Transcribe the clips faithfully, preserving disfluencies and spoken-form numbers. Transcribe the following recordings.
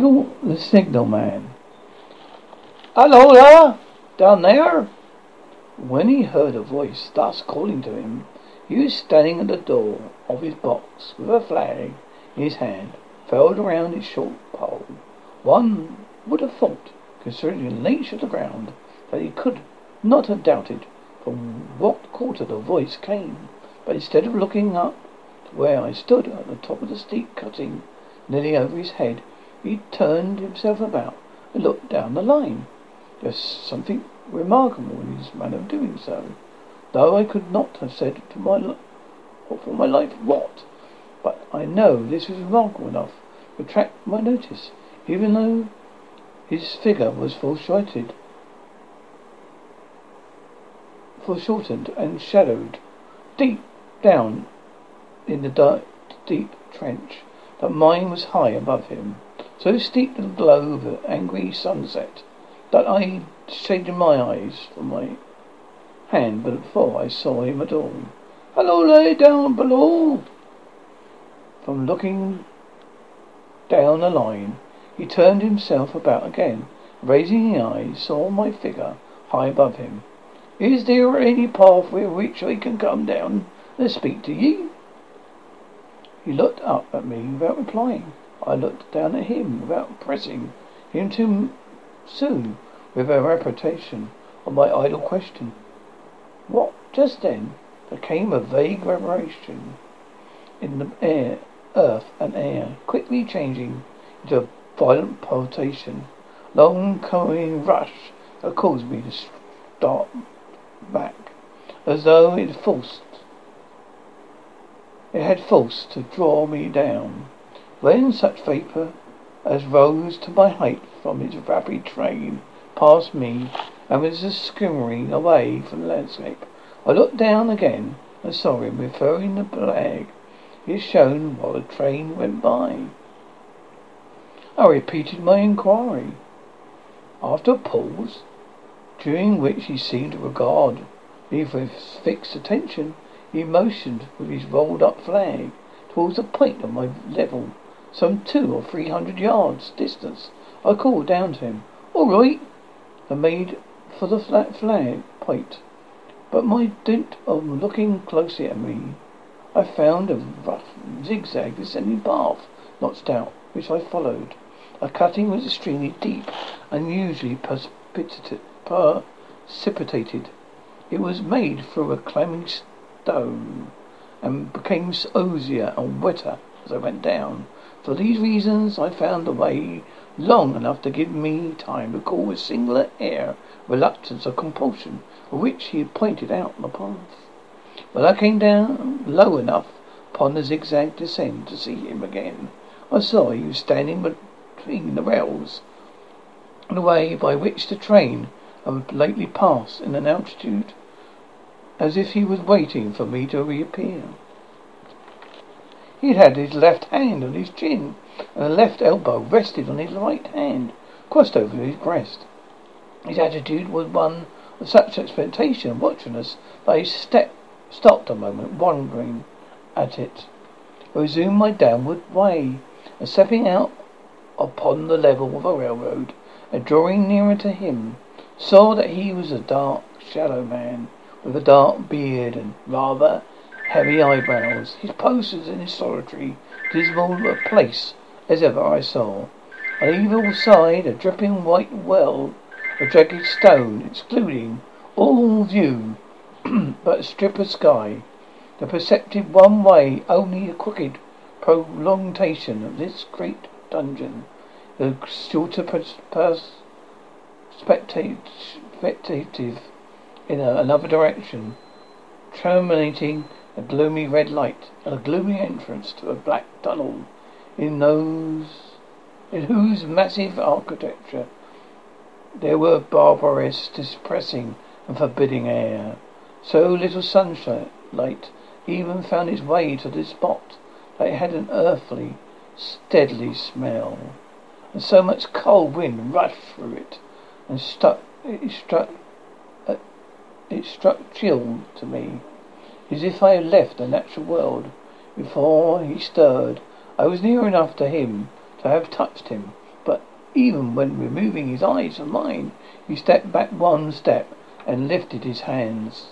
single, The Signal Man. Hello there, down there. When he heard a voice starts calling to him, he was standing at the door of his box with a flag in his hand, furled around its short pole. One would have thought, considering the nature of the ground, that he could not have doubted from what quarter the voice came, but instead of looking up to where I stood at the top of the steep cutting, nearly over his head, he turned himself about and looked down the line. There was something remarkable in his manner of doing so, though I could not have said to my li- for my life what, but I know this was remarkable enough to attract my notice, even though his figure was foreshortened, foreshortened and shadowed deep down in the dark, deep trench. That mine was high above him, so steeped in the glow of an angry sunset, that I shaded my eyes from my hand before I saw him at all. Hello, lay down below! From looking down the line, he turned himself about again, raising his eyes, saw my figure high above him. Is there any path where which I can come down and speak to ye? He looked up at me without replying. I looked down at him without pressing him too soon with a repetition of my idle question. What? Just then there came a vague vibration in the air, earth and air, quickly changing into a violent pulsation, long coming rush that caused me to start back, as though it forced It had force to draw me down. Then such vapour as rose to my height from its rapid train passed me and was skimmering away from the landscape. I looked down again and saw him referring the flag he had shown while the train went by. I repeated my inquiry. After a pause, during which he seemed to regard me with fixed attention, he motioned with his rolled-up flag towards a point on my level, some two or three hundred yards distance. I called down to him, "All right," and made for the flat flag point. But by dint of looking closely at me, I found a rough, zigzag descending path notched out, which I followed. A cutting was extremely deep, unusually precipitated. It was made through a climbing st- stone, and became osier and wetter as I went down. For these reasons I found the way long enough to give me time to call with singular air, reluctance or compulsion, of which he had pointed out the path. When I came down low enough upon the zigzag descent to see him again, I saw he was standing between the rails and the way by which the train had lately passed in an altitude, as if he was waiting for me to reappear. He had his left hand on his chin, and the left elbow rested on his right hand, crossed over his breast. His attitude was one of such expectation, watching us, that I step, stopped a moment, wondering at it. I resumed my downward way, and stepping out upon the level of a railroad, and drawing nearer to him, saw that he was a dark, shallow man, with a dark beard and rather heavy eyebrows. His pose was in as solitary, dismal a place as ever I saw. On either side a dripping white well, a jagged stone, excluding all view but a strip of sky, that perceptive one way only a crooked prolongation of this great dungeon, the shorter pers- pers- spectative in another direction, terminating a gloomy red light and a gloomy entrance to a black tunnel, in those in whose massive architecture there were barbarous, depressing and forbidding air. So little sunlight even found its way to this spot that it had an earthly, steadly smell, and so much cold wind rushed through it, and stuck it struck It struck chill to me, as if I had left the natural world. Before he stirred, I was near enough to him to have touched him, but Even when removing his eyes from mine, he stepped back one step and lifted his hands.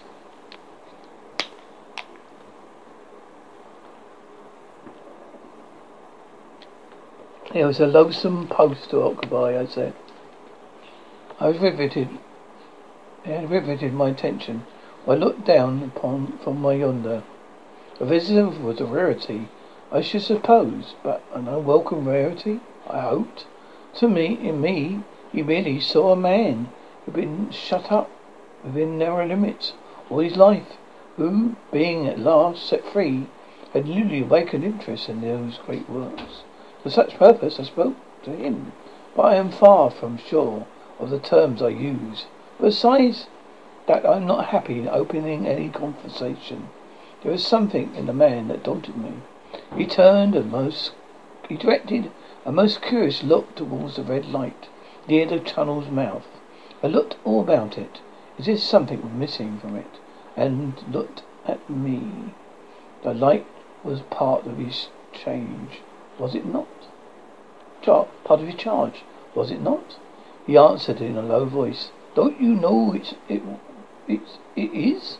It was a loathsome post to occupy, I said. I was riveted. It had riveted my attention. I looked down upon from my yonder. A visitor was a rarity, I should suppose, but an unwelcome rarity, I hoped. To me, in me, he merely saw a man who had been shut up within narrow limits all his life, who, being at last set free, had newly awakened interest in those great works. For such purpose I spoke to him, but I am far from sure of the terms I use. Besides that, I am not happy in opening any conversation. There was something in the man that daunted me. He turned and most he directed a most curious look towards the red light near the tunnel's mouth. I looked all about it, as if something was missing from it, and looked at me. The light was part of his change. Was it not? Char- part of his charge, was it not? He answered in a low voice, "Don't you know it's, it, it's, it is?"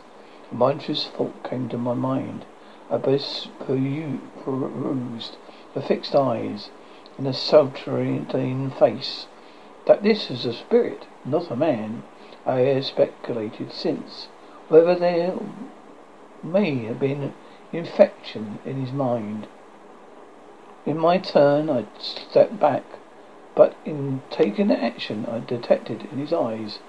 A monstrous thought came to my mind. I perused the fixed eyes and the subterranean face. That this was a spirit, not a man, I have speculated since, whether there may have been infection in his mind. In my turn, I stepped back, but in taking the action, I detected in his eyes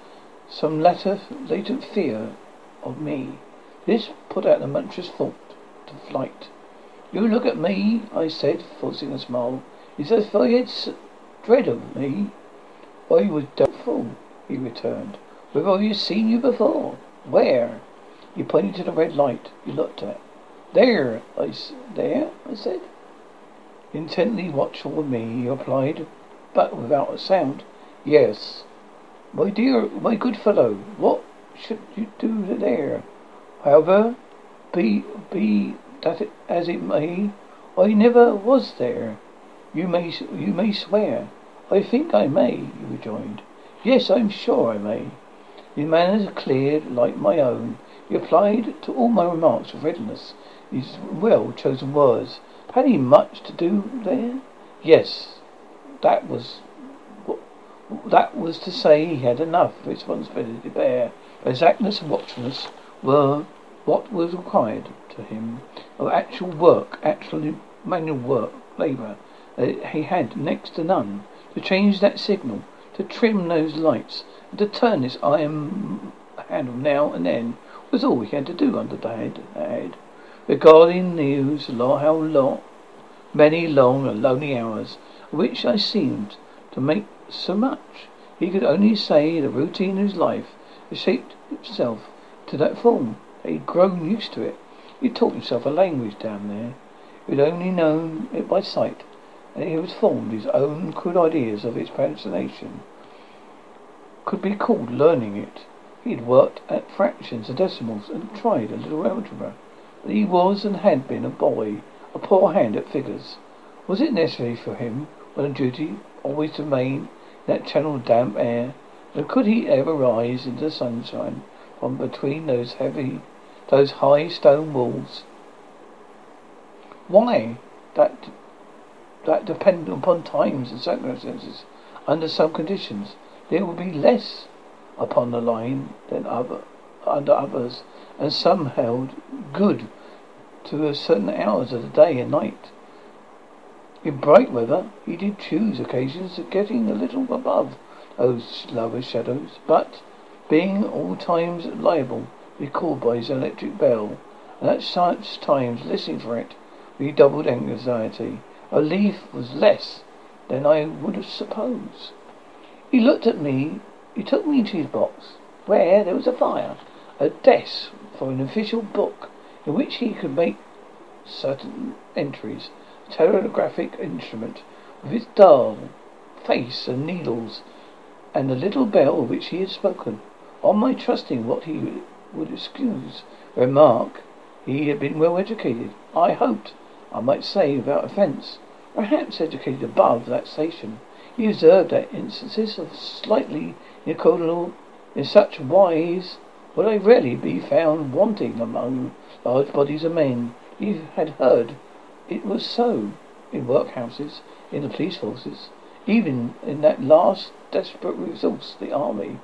some latent fear of me. This put out the monstrous thought to flight. "You look at me," I said, forcing a smile. "Is that for your dread of me?" "I was doubtful," he returned. "Where have you seen you before?" "Where?" He pointed to the red light he looked at. "There, I there," I said. Intently watchful of me, he replied, but without a sound. "Yes." "My dear, my good fellow, what should you do there? However, be be that it, as it may, I never was there. You may you may swear." "I think I may," he rejoined. "Yes, I am sure I may." His manners cleared like my own. He applied to all my remarks with readiness. His well-chosen words. "Had he much to do there?" "Yes, that was that was to say he had enough responsibility to bear." Exactness and watchfulness were what was required to him of actual work, actual manual work, labour. He had next to none. To change that signal, to trim those lights, and to turn this iron handle now and then was all he had to do under the head. The guardian knew how long, many long and lonely hours, which I seemed to make so much. He could only say the routine of his life had shaped himself to that form. He'd grown used to it. He'd taught himself a language down there. He'd only known it by sight, and he had formed his own crude ideas of its pronunciation. Could be called learning it. He'd worked at fractions and decimals and tried a little algebra. He was and had been a boy, a poor hand at figures. Was it necessary for him, on duty, always to remain in that channel of damp air? And could he ever rise into the sunshine from between those heavy, those high stone walls? Why, that that depended upon times and circumstances. Under some conditions, there would be less upon the line than other under others, and some held good to certain hours of the day and night. In bright weather, he did choose occasions of getting a little above those lower shadows, but being all times liable to be called by his electric bell, and at such times listening for it redoubled anxiety. A leaf was less than I would have supposed. He looked at me. He took me into his box, where there was a fire, a desk for an official book in which he could make certain entries, a telegraphic instrument with its dial, face and needles, and the little bell of which he had spoken. On my trusting what he would excuse remark, he had been well educated, I hoped, I might say without offence, perhaps educated above that station. He observed that instances of slightly equivocal in such wise would I rarely be found wanting among large bodies of men. He had heard it was so in workhouses, in the police forces, even in that last desperate resource, the army,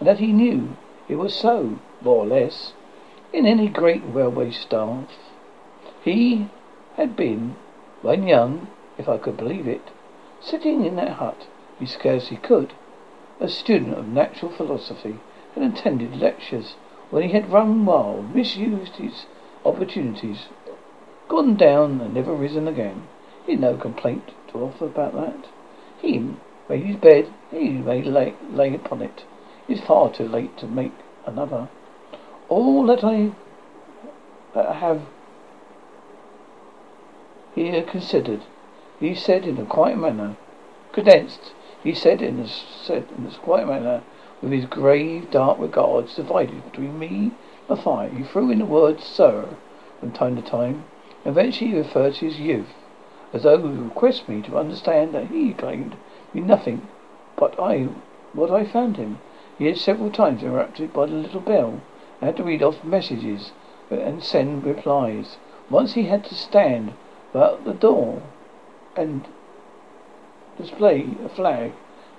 and that he knew it was so, more or less, in any great railway staff. He had been, when young, if I could believe it, sitting in that hut, he scarcely could, a student of natural philosophy, had attended lectures when he had run wild, misused his opportunities, gone down and never risen again. He had no complaint to offer about that. He made his bed, he may lay, lay upon it. It is far too late to make another. All that I, that I have here considered, he said in a quiet manner, condensed, he said in a, said in a quiet manner, with his grave, dark regards divided between me and the fire. He threw in the word sir from time to time, and eventually he referred to his youth, as though he would request me to understand that he claimed to be nothing but I what I found him. He had several times interrupted by the little bell, and had to read off messages and send replies. Once he had to stand about the door and display a flag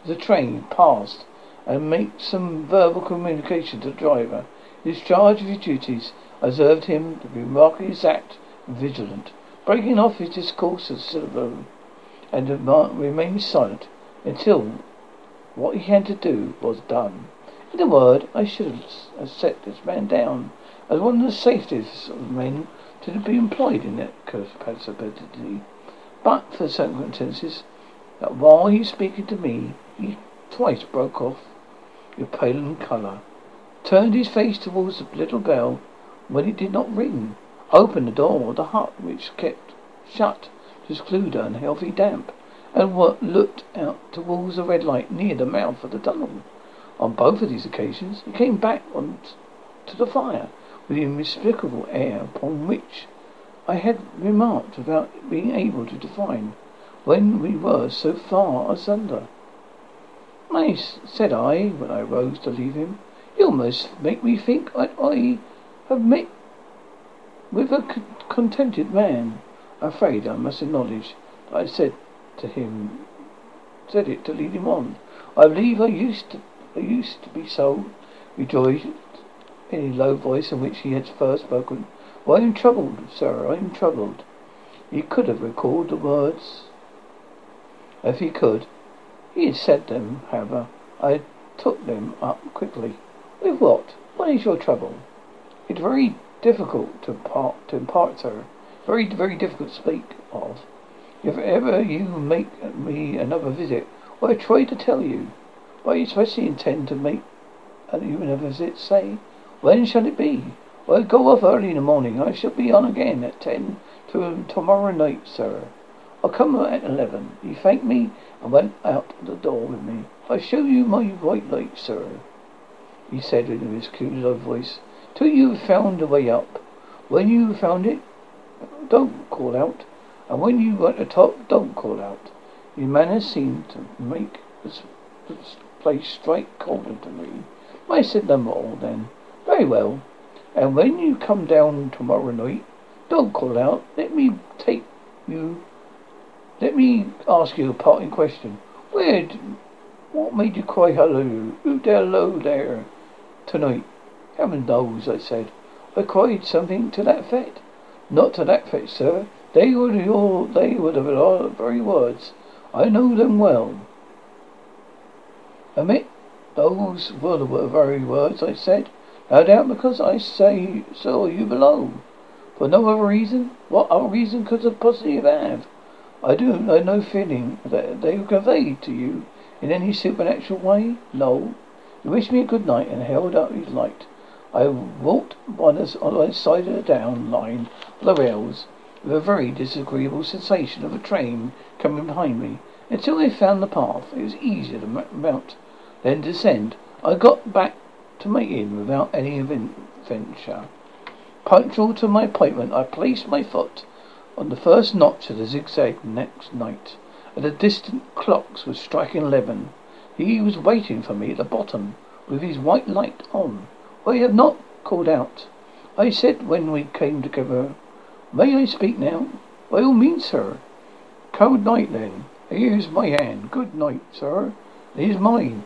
as a train passed, and make some verbal communication to the driver. His charge of his duties observed him to be remarkably exact and vigilant, breaking off his discourse at syllable, and remaining silent until what he had to do was done. In a word, I should have set this man down as one of the safest of men to be employed in that capacity, but for circumstances that while he was speaking to me, he twice broke off, with pale in colour, turned his face towards the little bell when it did not ring, opened the door of the hut which kept shut to exclude unhealthy damp, and looked out towards the red light near the mouth of the tunnel. On both of these occasions he came back on t- to the fire with the inexplicable air upon which I had remarked without being able to define when we were so far asunder. I said I, when I rose to leave him, you almost make me think that I have met with a con- contented man. I'm afraid I must acknowledge that I said to him, said it to lead him on. I believe I used to, I used to be so, rejoiced in the low voice in which he had first spoken. Well, I am troubled, sir, I am troubled. He could have recalled the words, if he could. He had said them, however. I took them up quickly. With what? What is your trouble? It's very difficult to impart, to impart, sir. Very, very difficult to speak of. If ever you make me another visit, well, I try to tell you. Well, you especially intend to make you another visit, say? When shall it be? Well, go off early in the morning. I shall be on again at ten to tomorrow night, sir. I'll come at eleven. He thanked me and went out the door with me. I'll show you my white light, sir, he said in his cute low voice, till you've found the way up. When you've found it, don't call out. And when you're at the top, don't call out. Your manner seemed to make this place strike colder to me. I said no more then. Very well. And when you come down tomorrow night, don't call out. Let me take you... Let me ask you a parting question. Where, d- what made you cry hello, who there, hello there, tonight? Heaven knows, I said. I cried something to that effect. Not to that effect, sir. They were your, they were the very words. I know them well. Admit, those were the very words I said. No doubt because I say saw you below. For no other reason. What other reason could I possibly have? I do have no feeling that they were conveyed to you in any supernatural way. No. He wished me a good night and held up his light. I walked by the, on the side of the down line of the rails with a very disagreeable sensation of a train coming behind me until I found the path. It was easier to mount than descend. I got back to my inn without any adventure. Punctual to my appointment, I placed my foot on the first notch of the zigzag next night, but the distant clocks were striking eleven. He was waiting for me at the bottom, with his white light on. I have not called out. I said when we came together, "May I speak now?" "By all means, sir." "Cold night, then. Here's my hand. Good night, sir. Here's mine."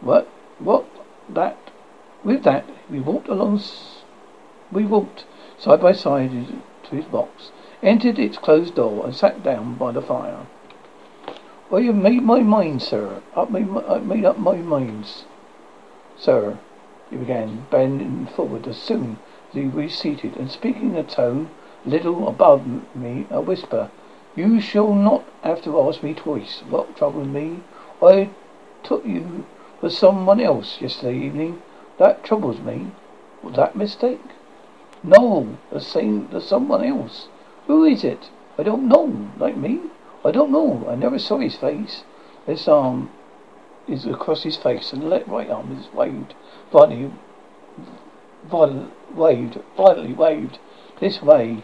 What? What? That? With that, we walked along... We walked side by side to his box, entered its closed door, and sat down by the fire. "I have made my mind, sir. I've made, my, I've made up my mind, sir," he began, bending forward as soon as he was seated, and speaking in a tone a little above me, a whisper. "You shall not have to ask me twice what troubles me. I took you for someone else yesterday evening. That troubles me. Was that mistake?" "No, the same, the someone else. Who is it?" "I don't know. Like me? I don't know. I never saw his face." This arm is across his face, and the left right arm is waved, violently, violently waved, violently waved. This way.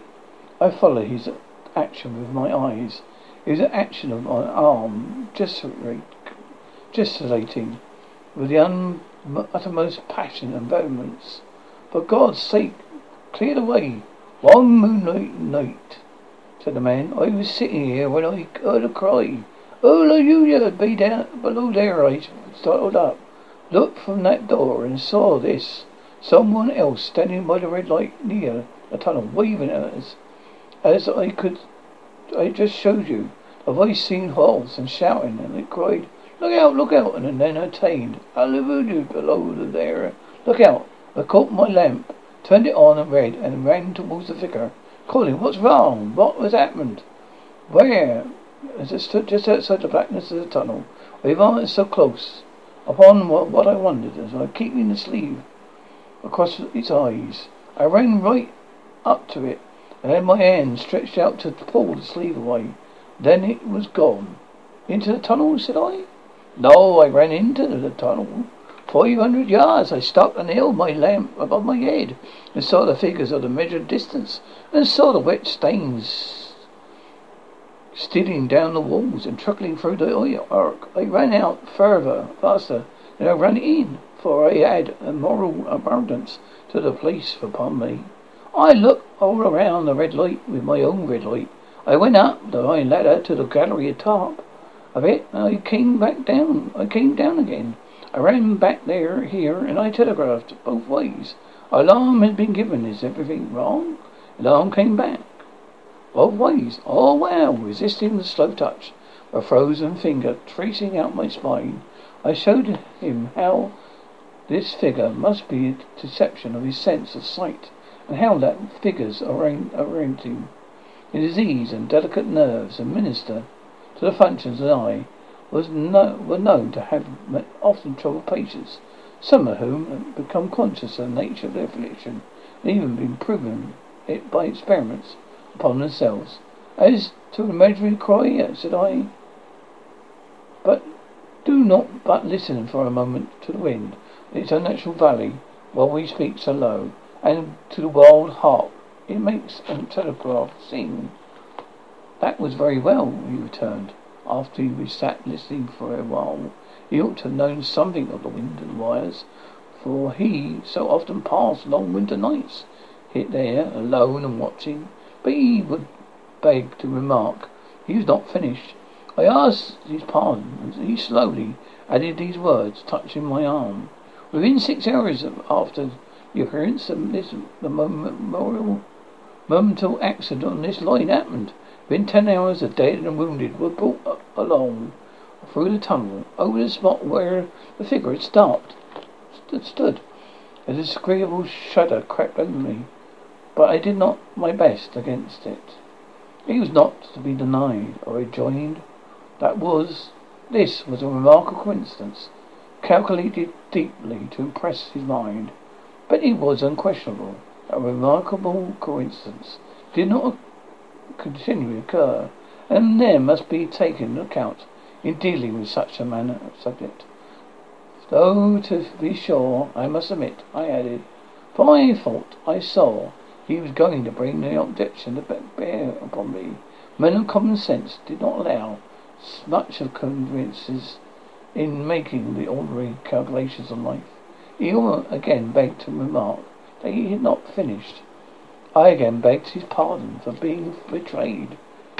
I follow his action with my eyes. It was an action of my arm, gesticulating with the un- uttermost passion and vehemence. "For God's sake, clear the way. One moonlight night," said the man, "I was sitting here when I heard a cry. 'Hallelujah! Be down below there!' I started up, looked from that door, and saw this someone else standing by the red light near the tunnel, waving at us. As I could, I just showed you. The voice seemed hoarse and shouting, and it cried, 'Look out! Look out!' And then attained, 'Hallelujah! Below there! Look out!' I caught my lamp, turned it on and read, and ran towards the vicar, calling, 'What's wrong? What has happened?' Where? As I stood just outside the blackness of the tunnel, with eyes so close upon what, what I wondered, as I keeping the sleeve across its eyes, I ran right up to it, and had my hand stretched out to pull the sleeve away. Then it was gone. 'Into the tunnel?' said I. 'No, I ran into the tunnel. Five hundred yards. I stopped and held my lamp above my head, and saw the figures of the measured distance, and saw the wet stains stealing down the walls and trickling through the arc. I ran out further, faster than I ran in, for I had a moral abundance to the police upon me. I looked all around the red light with my own red light. I went up the high ladder to the gallery top of it, and I came back down. I came down again. I ran back there, here, and I telegraphed both ways. 'Alarm has been given. Is everything wrong?' Alarm came back. Both ways. Oh, wow!" Resisting the slow touch of a frozen finger tracing out my spine, I showed him how this figure must be a deception of his sense of sight, and how that figures are orienting in disease and delicate nerves, and minister to the functions that I was no, were known to have often troubled patients, some of whom have become conscious of the nature of their affliction, and even been proven it by experiments upon themselves. "As to the imaginary cry," said I, "but do not but listen for a moment to the wind, its unnatural valley, while we speak so low, and to the wild harp it makes and telegraph sing." "That was very well," he returned, after we sat listening for a while. He ought to have known something of the wind and wires, for he so often passed long winter nights, hit there, alone and watching. But he would beg to remark he was not finished. I asked his pardon, and he slowly added these words, touching my arm. Within six hours of, after the occurrence of this the memorial, momentary accident on this line happened, within ten hours the dead and wounded were brought up along through the tunnel, over the spot where the figure had stopped, st- stood. A disagreeable shudder crept over me, but I did not my best against it. It was not to be denied, I rejoined. That was, this was a remarkable coincidence, calculated deeply to impress his mind. But it was unquestionable. A remarkable coincidence did not continually occur, and there must be taken into account in dealing with such a manner of subject. Though, to be sure, I must admit, I added, for I thought I saw he was going to bring the objection to bear upon me. Men of common sense did not allow much of conveniences in making the ordinary calculations on life. He again begged to remark that he had not finished. I again begged his pardon for being betrayed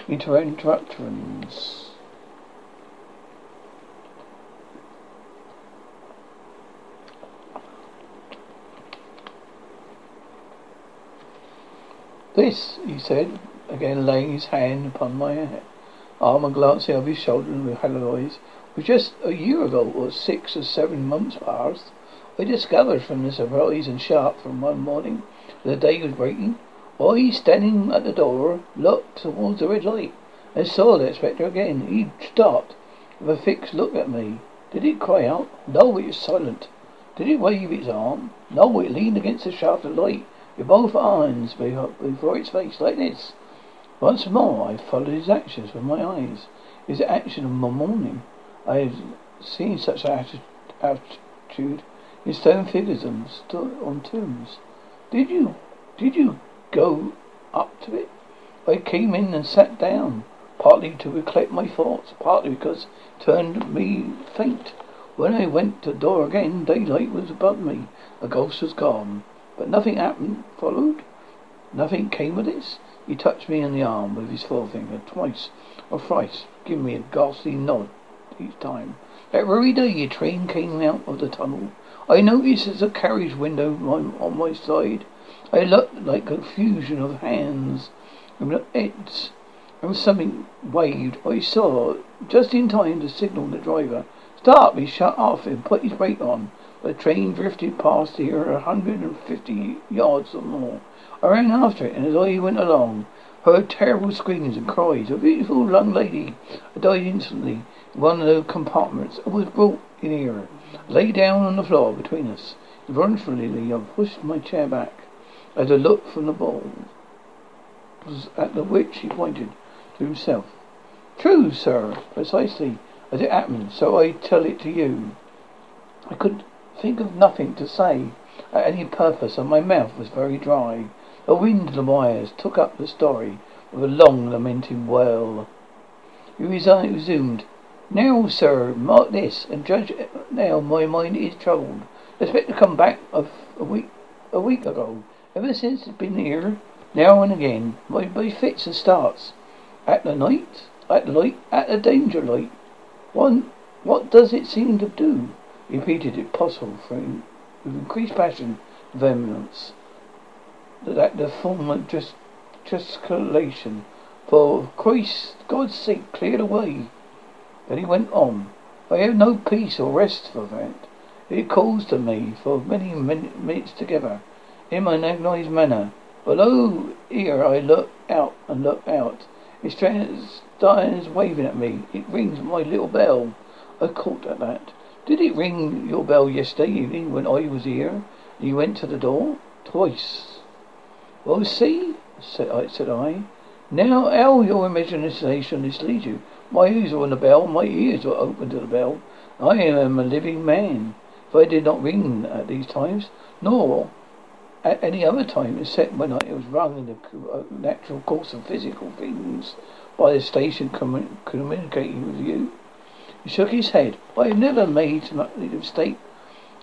into her interruptions. This, he said, again laying his hand upon my arm and glancing over his shoulder with hollow eyes, was just a year ago, or six or seven months past, I discovered from the surprise and sharp from one morning, the day was breaking, while he standing at the door, looked towards the red light, and saw the inspector again. He stopped, with a fixed look at me. Did it cry out? No, it was silent. Did it wave its arm? No, it leaned against the shaft of light, with both arms before its face, like this. Once more I followed his actions with my eyes. It was the action of my morning. I had seen such an attitude in stone figures and on tombs. Did you, did you go up to it? I came in and sat down, partly to recollect my thoughts, partly because it turned me faint. When I went to the door again, daylight was above me. The ghost was gone, but nothing happened, followed. Nothing came of this. He touched me on the arm with his forefinger twice or thrice, giving me a ghastly nod each time. That very day a train came out of the tunnel. I noticed as a carriage window on my side. I looked like a fusion of hands and heads, and something waved. I saw just in time to signal the driver. Start me, shut off, and put his brake on. The train drifted past here a hundred and fifty yards or more. I ran after it, and as I went along, heard terrible screams and cries. A beautiful young lady died instantly in one of the compartments and was brought in here. Lay down on the floor between us. Involuntarily, I pushed my chair back. I had a look from the balls at the which he pointed to himself. True, sir, precisely as it happened, so I tell it to you. I could think of nothing to say at any purpose, and my mouth was very dry. The wind in the wires took up the story with a long, lamenting wail. He resumed. Now, sir, mark this, and judge now my mind is troubled. I expect to come back of a week a week ago. Ever since it's been here, now and again, my, my fits and starts. At the night, at the light, at the danger light. One, what does it seem to do? He repeated it possible for him, with increased passion and vehemence. That the form of just gesticulation. For Christ, God's sake, clear the way. Then he went on. I have no peace or rest for that. It calls to me for many min- minutes together, in an agonized manner. Below here I look out and look out. It stands waving at me. It rings my little bell. I caught at that. Did it ring your bell yesterday evening when I was here? And you went to the door? Twice. Well, see, said I, said I. Now how your imagination misleads you. My ears were on the bell, my ears were open to the bell. I am a living man. If I did not ring at these times, nor at any other time, except when it was rung in the natural course of physical things, by the station commun- communicating with you. He shook his head. I have never made so much a mistake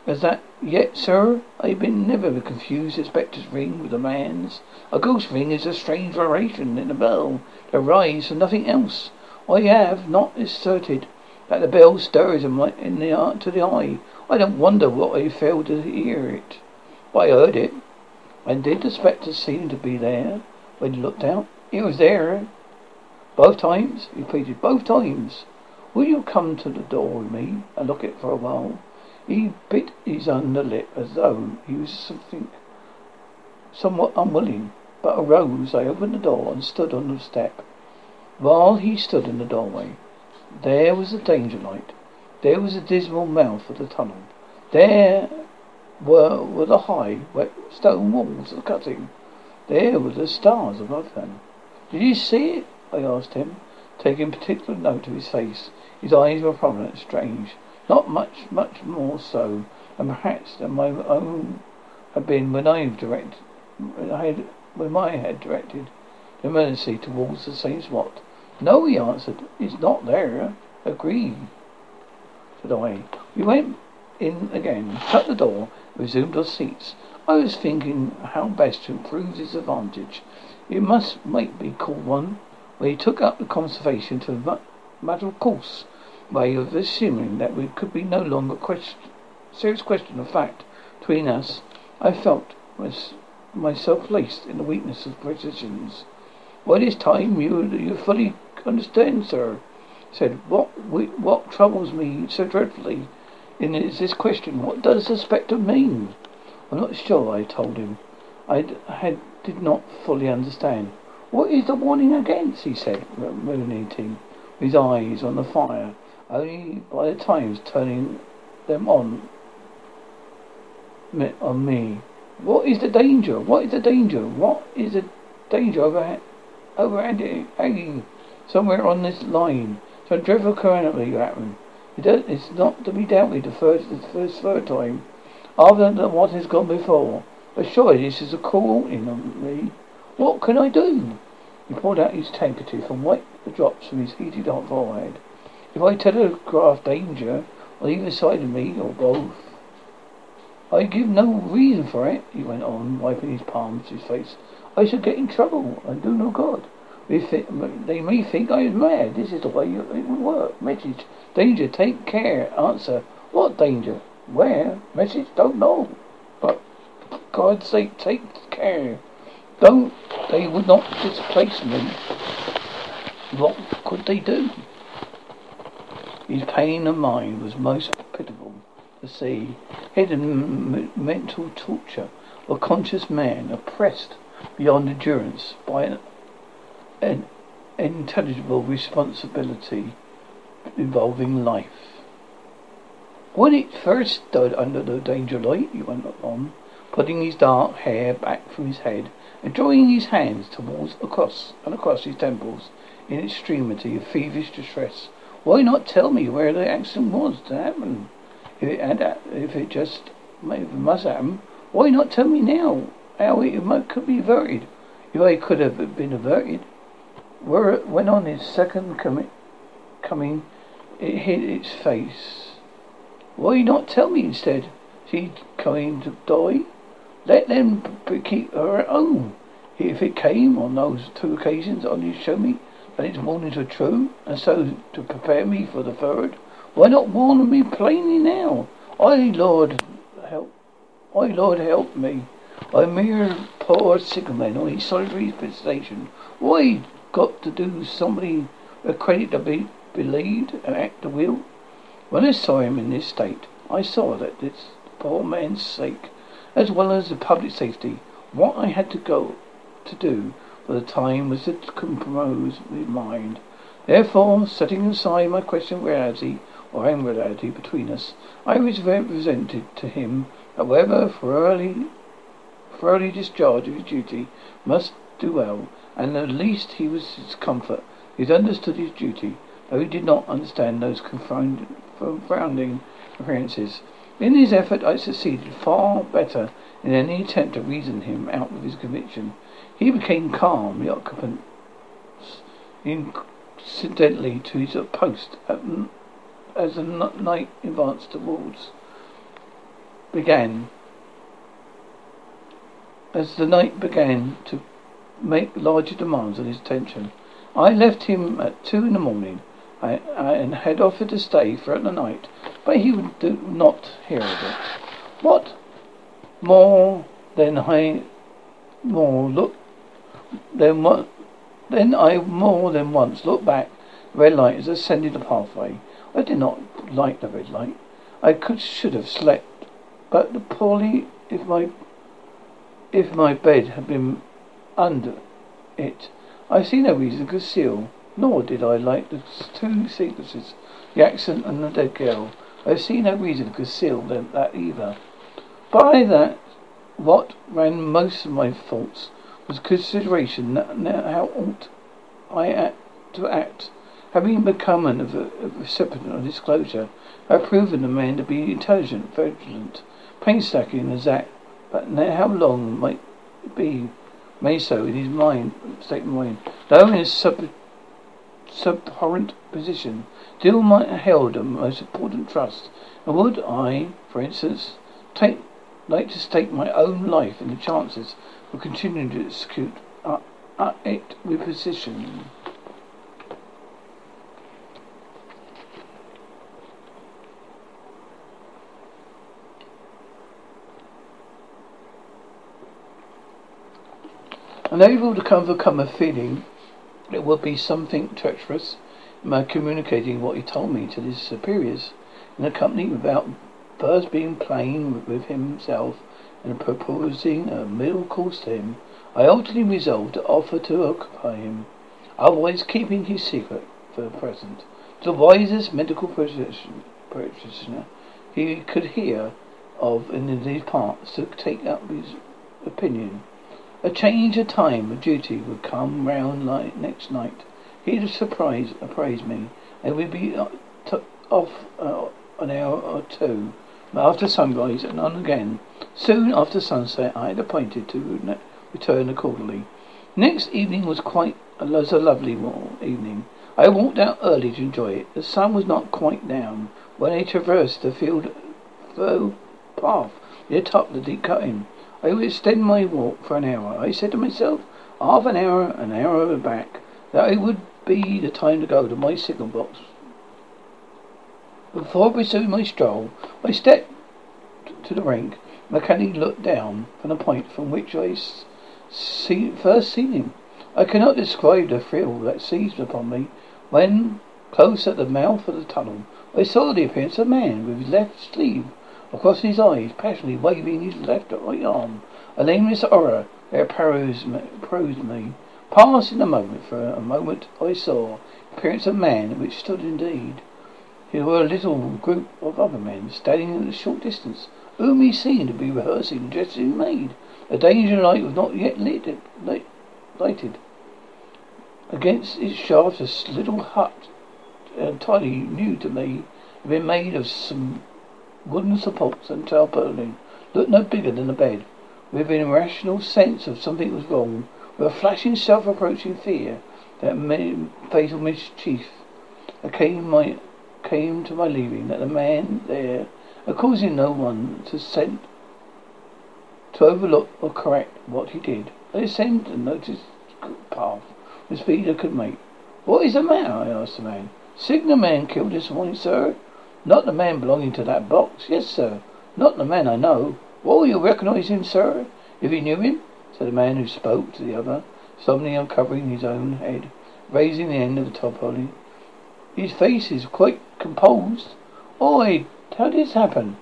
as that yet, sir. I have been never confused the spectre's ring with a man's. A ghost ring is a strange variation in the bell that rises from nothing else. I have not asserted that the bell stirs in, my, in the art to the eye. I don't wonder what I failed to hear it. But I heard it. And did the spectre seem to be there? When you looked out, it was there. Both times, he repeated, both times. Will you come to the door with me and look at it for a while? He bit his under lip as though he was something somewhat unwilling, but arose. I opened the door and stood on the step. While he stood in the doorway, there was the danger light, there was the dismal mouth of the tunnel, there were, were the high, wet stone walls of the cutting, there were the stars above them. Did you see it? I asked him, taking particular note of his face. His eyes were prominent, strange, not much, much more so, and perhaps than my own had been when I directed, when I had, when I had directed the emergency towards the same spot. "No," he answered, "it's not there." "Agreed," said I. We went in again, shut the door, and resumed our seats. I was thinking how best to improve this advantage. It must might be called one, when he took up the conversation to the matter of course way of assuming that there could be no longer quest- serious question of fact between us. I felt was myself placed in the weakness of positions. "By this time you you fully understand, sir," said. "What we, what troubles me so dreadfully in is this question: what does suspected mean?" "I'm not sure," I told him. I had, did not fully understand. "What is the warning against?" he said, ruminating, his eyes on the fire, only by the times turning them on on me. "What is the danger? What is the danger? What is the danger over over hanging somewhere on this line? Some dreadful calamity happened. It it's not to be doubted the first the first third time, other than what has gone before. But surely this is a call in on me. What can I do?" He poured out his handkerchief and wiped the drops from his heated hot forehead. "If I telegraph danger on either side of me, or both, I give no reason for it," he went on, wiping his palms, his face, "I should get in trouble, and do no good. They may think I am mad. This is the way it would work. Message: danger, take care. Answer: what danger? Where? Message: don't know. But for God's sake, take care. Don't, they would not displace me. What could they do?" His pain of mind was most pitiable to see. Hidden m- mental torture of a conscious man oppressed beyond endurance by an, an intangible responsibility involving life. "When it first stood under the danger light," he went on, putting his dark hair back from his head and drawing his hands towards across and across his temples in extremity of feverish distress, "why not tell me where the accident was to happen? If it had, if it just if it must happen, why not tell me now how it might, could be averted? If I could have been averted." Where it went on his second comi- coming, it hid its face. "Why not tell me instead? She going to die? Let them b- keep her at home. If it came on those two occasions only to show me that its warnings were true, and so to prepare me for the third, why not warn me plainly now? I, Lord, help! I, Lord, help me! I am mere poor sick man on his solitary station. Why got to do somebody a credit to be believed and act the will? When I saw him in this state, I saw that this poor man's sake, as well as the public safety, what I had to go to do for the time was to compose my mind. Therefore, setting aside my question of reality or unreality between us, I was represented to him that whoever thoroughly, thoroughly discharged of his duty must do well, and at least he was his comfort. He had understood his duty, though he did not understand those confounding appearances. In his effort I succeeded far better in any attempt to reason him out of his conviction. He became calm, the occupant, incidentally to his post and as the night advanced towards began. As the night began to make larger demands on his attention, I left him at two in the morning, I, I, and had offered to stay throughout the night, but he would do not hear of it. What more than I more look than what? Then I more than once looked back. The red light as I ascended the pathway. I did not like the red light. I could should have slept, but the poorly if my if my bed had been under it. I see no reason to conceal, nor did I like the two sequences, the accident and the dead girl. I see no reason to conceal them that either. By that, what ran most of my thoughts was consideration that how ought I act to act. Having become an, a, a recipient of disclosure, I have proven the man to be intelligent, vigilant, painstaking, exact, but now how long might be may so in his mind state of mind, though in his sub subhorrent position, still might have held a most important trust. And would I, for instance, take like to stake my own life in the chances of continuing to execute uh, uh, it with precision? Unable to overcome a feeling it would be something treacherous in my communicating what he told me to his superiors in a company without first being plain with himself and proposing a middle course to him, I ultimately resolved to offer to occupy him, otherwise keeping his secret for the present, the wisest medical practitioner he could hear of in these parts to take up his opinion. A change of time of duty would come round like next night. He'd have surprised, appraised me, and we'd be uh, took off uh, an hour or two after sunrise and on again. Soon after sunset, I had appointed to re- return accordingly. Next evening was quite a, was a lovely warm evening. I walked out early to enjoy it. The sun was not quite down when I traversed the field faux path near top the deep cutting. I would extend my walk for an hour. I said to myself, half an hour, an hour back, that it would be the time to go to my signal box. Before pursuing my stroll, I stepped to the rink. Mechanically looked down from the point from which I see, first seen him. I cannot describe the thrill that seized upon me when, close at the mouth of the tunnel, I saw the appearance of a man with his left sleeve across his eyes, passionately waving his left right arm. A nameless horror that paralysed me passed in a moment. For a moment I saw the appearance of a man which stood indeed. Here were a little group of other men standing at a short distance, whom he seemed to be rehearsing dressing maid. The danger light was not yet lit, lit, lighted. Against its shaft, a little hut, entirely new to me, had been made of some wooden supports and tarpaulin, looked no bigger than a bed. With an irrational sense of something was wrong, with a flashing self-approaching fear that made fatal mischief, I came, my, came to my leaving that the man there, causing no one to send to overlook or correct what he did, I ascended and noticed the path with speed I could make. "What is the matter?" I asked the man. "Signal man killed this morning, sir." "Not the man belonging to that box?" "Yes, sir." "Not the man I know." "Well, you recognise him, sir, if you knew him?" said the man who spoke to the other, suddenly uncovering his own head, raising the end of the tarpaulin. His face is quite composed. "Oi, how did this happen?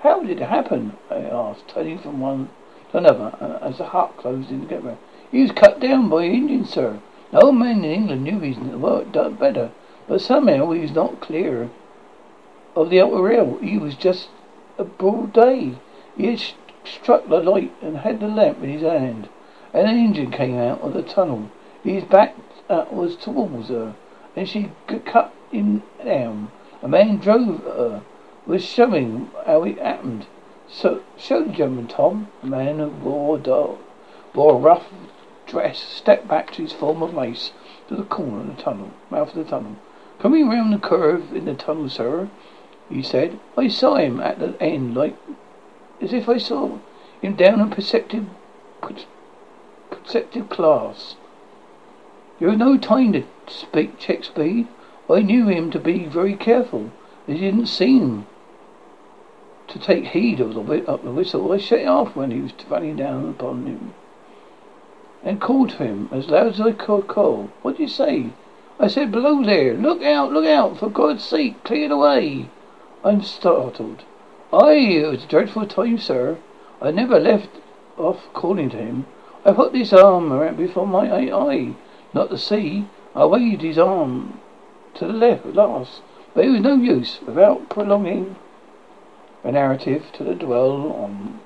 How did it happen?" I asked, turning from one to another as the hut closed in together. "He was cut down by Indians, sir. No man in England knew his work done better, but somehow he was not clear of the outer rail. He was just a broad day. He had sh- struck the light and had the lamp in his hand. An engine came out of the tunnel. His back uh, was towards her, and she g- cut him down. A man drove her, was showing how it happened. So, show the gentleman, Tom." A man who wore, dark, wore a rough dress stepped back to his former place to the corner of the tunnel, mouth of the tunnel. "Coming round the curve in the tunnel, sir," he said. "I saw him at the end, like as if I saw him down in perceptive, perceptive class. There was no time to speak, check speed. I knew him to be very careful. He didn't seem to take heed of the wh- up the whistle. I shut it off when he was running down upon him, and called to him as loud as I could call. 'What do you say?' I said, 'Below there! Look out! Look out! For God's sake, clear the way!' I'm startled. 'Aye, it was a dreadful time, sir. I never left off calling to him. I put this arm around before my eye, not to see. I waved his arm to the left at last, but it was no use. Without prolonging a narrative to the dwell on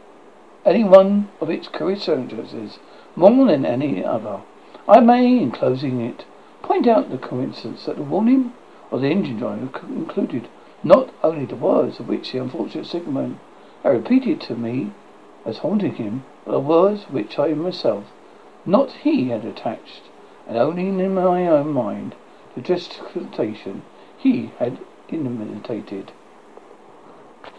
any one of its coincidences more than any other, I may, in closing it, point out the coincidence that the warning of the engine driver included not only the words of which the unfortunate signalman had repeated to me as haunting him, but the words which I myself, not he, had attached, and only in my own mind, the gesticulation he had imitated.